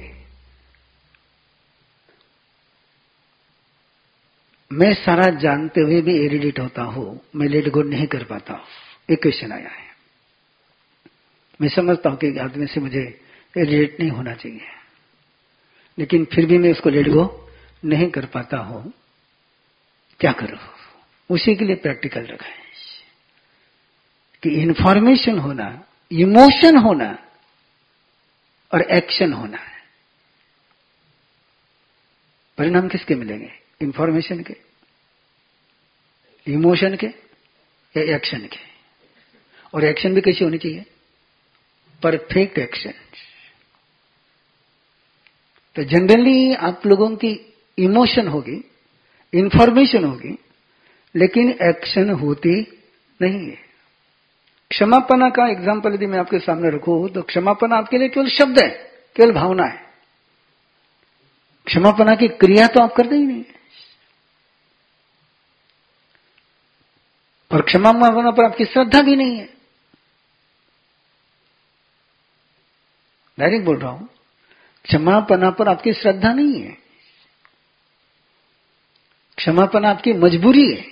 मैं सारा जानते हुए भी इरिटेट होता हूं, मैं लेट गो नहीं कर पाता हूं। एक क्वेश्चन आया है, मैं समझता हूं कि आदमी से मुझे इरिटेट नहीं होना चाहिए, लेकिन फिर भी मैं उसको लेट गो नहीं कर पाता हूं। क्या करो? उसी के लिए प्रैक्टिकल रखा है कि इंफॉर्मेशन होना, इमोशन होना और एक्शन होना है। परिणाम किसके मिलेंगे? इंफॉर्मेशन के, इमोशन के या एक्शन के? और एक्शन भी कैसी होनी चाहिए? Perfect action. तो जनरली आप लोगों की इमोशन होगी, इंफॉर्मेशन होगी, लेकिन एक्शन होती नहीं है। क्षमापना का एग्जाम्पल यदि मैं आपके सामने रखूं तो क्षमापना आपके लिए केवल शब्द है, केवल भावना है। क्षमापना की क्रिया तो आप करते ही नहीं। और क्षमापना पर आपकी श्रद्धा भी नहीं है। डायरेक्ट बोल रहा हूं, क्षमापना पर आपकी श्रद्धा नहीं है। क्षमापना आपकी मजबूरी है।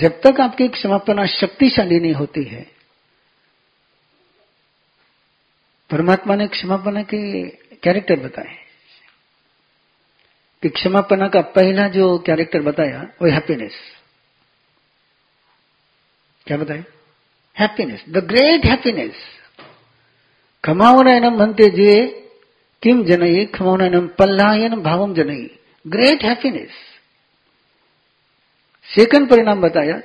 जब तक आपकी क्षमापना शक्तिशाली नहीं होती है, परमात्मा ने क्षमापना के कैरेक्टर बताए कि क्षमापना का पहला जो कैरेक्टर बताया वो हैप्पीनेस। क्या बताया? Happiness, the great happiness. खमावनयनम भन्ते जे किम जनयी खमावनयनम पल्लायन भावम जनयी, ग्रेट हैप्पीनेस। सेकंड परिणाम बताया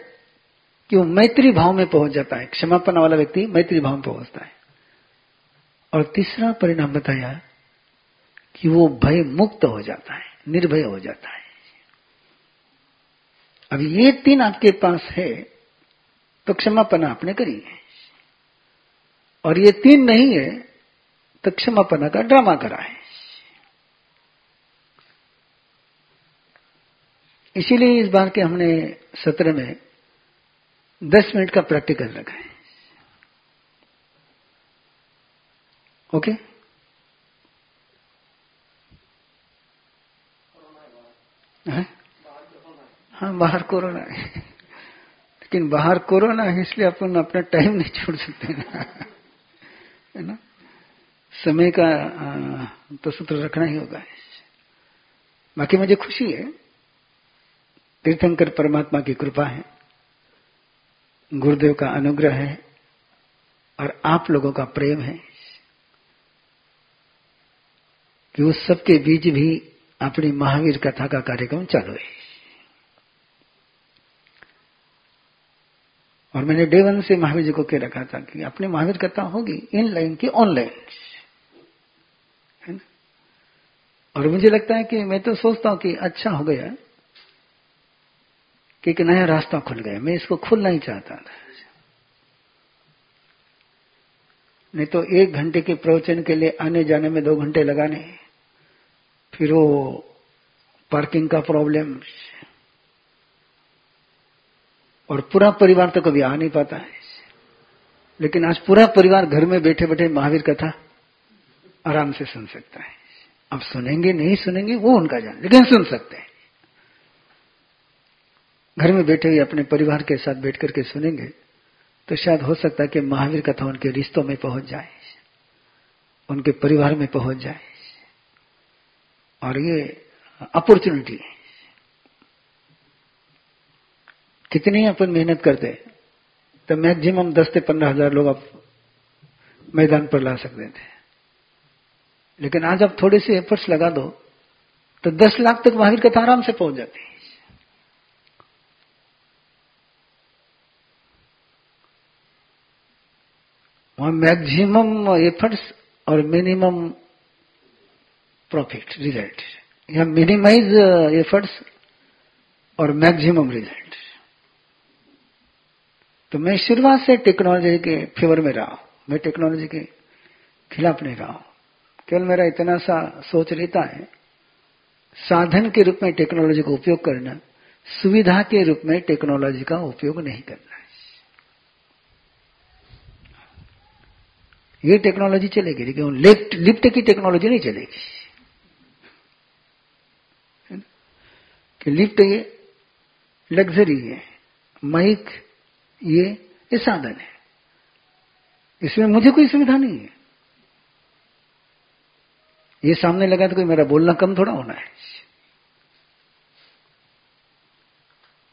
कि वो मैत्री भाव में पहुंच जाता है, क्षमापना वाला व्यक्ति मैत्री भाव में पहुंचता है। और तीसरा परिणाम बताया कि वो भय मुक्त हो जाता है, निर्भय हो जाता है। अब ये तीन आपके पास है तो क्षमापना आपने करी है, और ये तीन नहीं है तो क्षमापना का ड्रामा करा है। इसीलिए इस बार के हमने सत्र में 10 मिनट का प्रैक्टिकल रखा है। ओके, हाँ, बाहर कोरोना है, लेकिन बाहर कोरोना है इसलिए अपन अपना टाइम नहीं छोड़ सकते ना, है ना। समय का तो सूत्र रखना ही होगा। बाकी मुझे खुशी है, तीर्थंकर परमात्मा की कृपा है, गुरुदेव का अनुग्रह है, और आप लोगों का प्रेम है कि उस सबके बीच भी अपनी महावीर कथा का कार्यक्रम चालू है। और मैंने डे 1 से महावीर जी को कह रखा था कि अपनी महावीर कथा होगी इनलाइन की ऑनलाइन, है ना। और मुझे लगता है कि मैं तो सोचता हूं कि अच्छा हो गया कि एक नया रास्ता खुल गया। मैं इसको खुलना ही चाहता था। नहीं तो एक घंटे के प्रवचन के लिए आने जाने में 2 घंटे लगाने, फिर वो पार्किंग का प्रॉब्लम, और पूरा परिवार तो कभी आ नहीं पाता है। लेकिन आज पूरा परिवार घर में बैठे बैठे महावीर कथा आराम से सुन सकता है। अब सुनेंगे नहीं सुनेंगे वो उनका जान, लेकिन सुन सकते हैं। घर में बैठे हुए अपने परिवार के साथ बैठ करके सुनेंगे तो शायद हो सकता है कि महावीर कथा उनके रिश्तों में पहुंच जाए, उनके परिवार में पहुंच जाए। और ये अपॉर्चुनिटी है। कितनी अपन मेहनत करते हैं तो मैक्सिमम 10 से 15 हजार लोग आप मैदान पर ला सकते थे, लेकिन आज आप थोड़े से एफर्ट्स लगा दो तो 10 लाख तक महावीर कथा आराम से पहुंच जाती है। वहां मैक्सिमम एफर्ट्स और मिनिमम प्रॉफिट रिजल्ट, या मिनिमाइज एफर्ट्स और मैक्सिमम रिजल्ट। तो मैं शुरुआत से टेक्नोलॉजी के फेवर में रहा हूं, मैं टेक्नोलॉजी के खिलाफ नहीं रहा हूं। केवल मेरा इतना सा सोच रहता है, साधन के रूप में टेक्नोलॉजी का उपयोग करना, सुविधा के रूप में टेक्नोलॉजी का उपयोग नहीं करना। ये टेक्नोलॉजी चलेगी, लेकिन लिफ्ट की टेक्नोलॉजी नहीं चलेगी। कि लिफ्ट ये लग्जरी है, माइक ये साधन है, इसमें मुझे कोई सुविधा नहीं है। ये सामने लगा तो कोई मेरा बोलना कम थोड़ा होना है।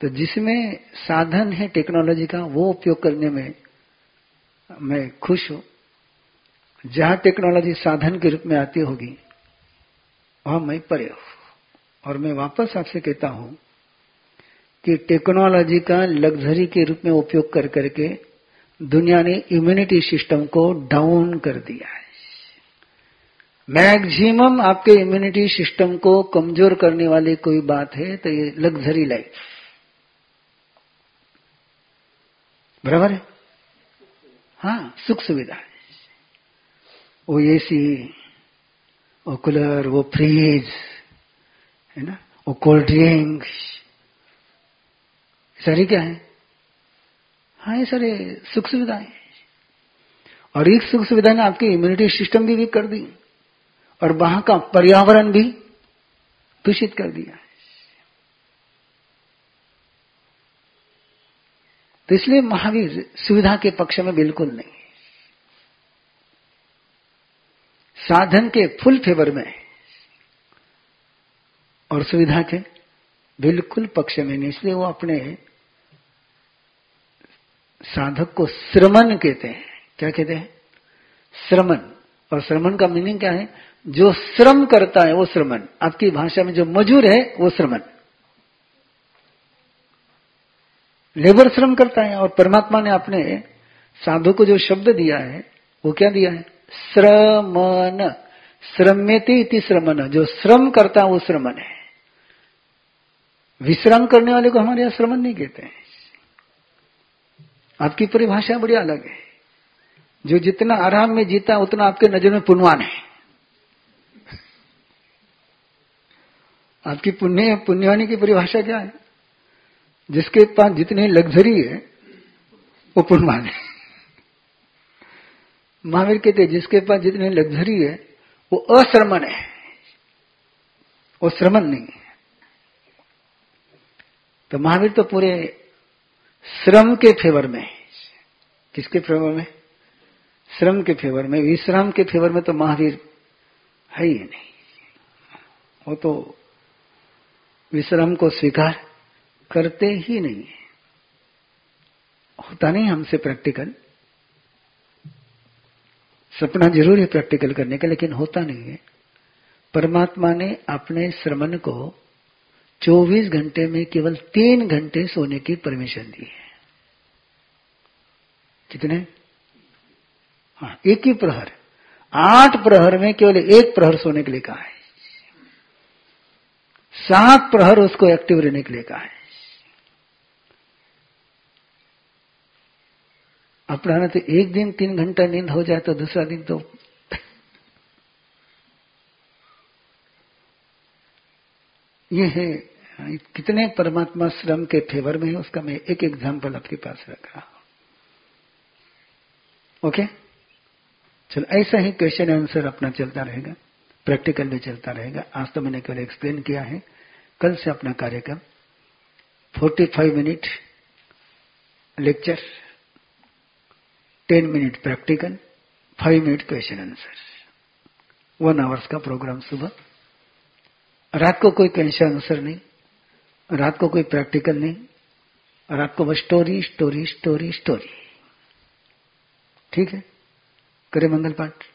तो जिसमें साधन है टेक्नोलॉजी का, वो उपयोग करने में मैं खुश हूं। जहां टेक्नोलॉजी साधन के रूप में आती होगी वहां मैं परे हूं। और मैं वापस आपसे कहता हूं कि टेक्नोलॉजी का लग्जरी के रूप में उपयोग कर करके दुनिया ने इम्यूनिटी सिस्टम को डाउन कर दिया है। मैक्सिमम आपके इम्यूनिटी सिस्टम को कमजोर करने वाली कोई बात है तो ये लग्जरी लाइफ, बराबर है? हाँ, सुख सुविधा है। वो एसी, वो कूलर, वो फ्रीज है ना, वो कोल्ड ड्रिंक, सारी क्या है? हाँ, ये सारे सुख सुविधा है। और एक सुख सुविधा ने आपकी इम्यूनिटी सिस्टम भी वीक कर दी और वहां का पर्यावरण भी दूषित कर दिया। तो इसलिए महावीर सुविधा के पक्ष में बिल्कुल नहीं है, साधन के फुल फेवर में और सुविधा के बिल्कुल पक्ष में नहीं। इसलिए वो अपने साधक को श्रमण कहते हैं। क्या कहते हैं? श्रमण। और श्रमण का मीनिंग क्या है? जो श्रम करता है वो श्रमण, आपकी भाषा में जो मजदूर है वो श्रमण, लेबर श्रम करता है। और परमात्मा ने अपने साधु को जो शब्द दिया है वो क्या दिया है? श्रमण। श्रम्यते इति श्रमण, जो श्रम करता है वो श्रमण है। विश्राम करने वाले को हमारे यहां श्रमण नहीं कहते हैं। आपकी परिभाषा बड़ी अलग है। जो जितना आराम में जीता उतना आपके नजर में पुण्यवान है। आपकी पुण्यवानी की परिभाषा क्या है? जिसके पास जितनी लग्जरी है वो पुण्यवान है। महावीर कहते हैं जिसके पास जितनी लग्जरी है वो अश्रमण है, वो श्रमण नहीं है। तो महावीर तो पूरे श्रम के फेवर में। किसके फेवर में? श्रम के फेवर में। विश्राम के फेवर में तो महावीर है ही नहीं। वो तो विश्राम को स्वीकार करते ही नहीं है। होता नहीं हमसे प्रैक्टिकल, सपना जरूर है प्रैक्टिकल करने का, लेकिन होता नहीं है। परमात्मा ने अपने श्रमण को 24 घंटे में केवल 3 घंटे सोने की परमिशन दी है। कितने? हाँ, एक ही प्रहर। 8 प्रहर में केवल 1 प्रहर सोने के लिए कहा है। 7 प्रहर उसको एक्टिव रहने के लिए कहा है। अपना तो एक दिन 3 घंटा नींद हो जाए तो दूसरा दिन तो ये है। कितने परमात्मा श्रम के फेवर में है उसका मैं एक एग्जांपल आपके पास रखा। ओके चलो ऐसा ही क्वेश्चन आंसर अपना चलता रहेगा, प्रैक्टिकल भी चलता रहेगा। आज तो मैंने केवल एक्सप्लेन किया है। कल से अपना कार्यक्रम 45 minute lecture, 10 minute practical, 5 minute question answer, 1 hours का प्रोग्राम। सुबह रात को कोई क्वेश्चन आंसर नहीं, रात को कोई प्रैक्टिकल नहीं, रात को बस स्टोरी स्टोरी स्टोरी स्टोरी। ठीक है, करें मंगल पाठ।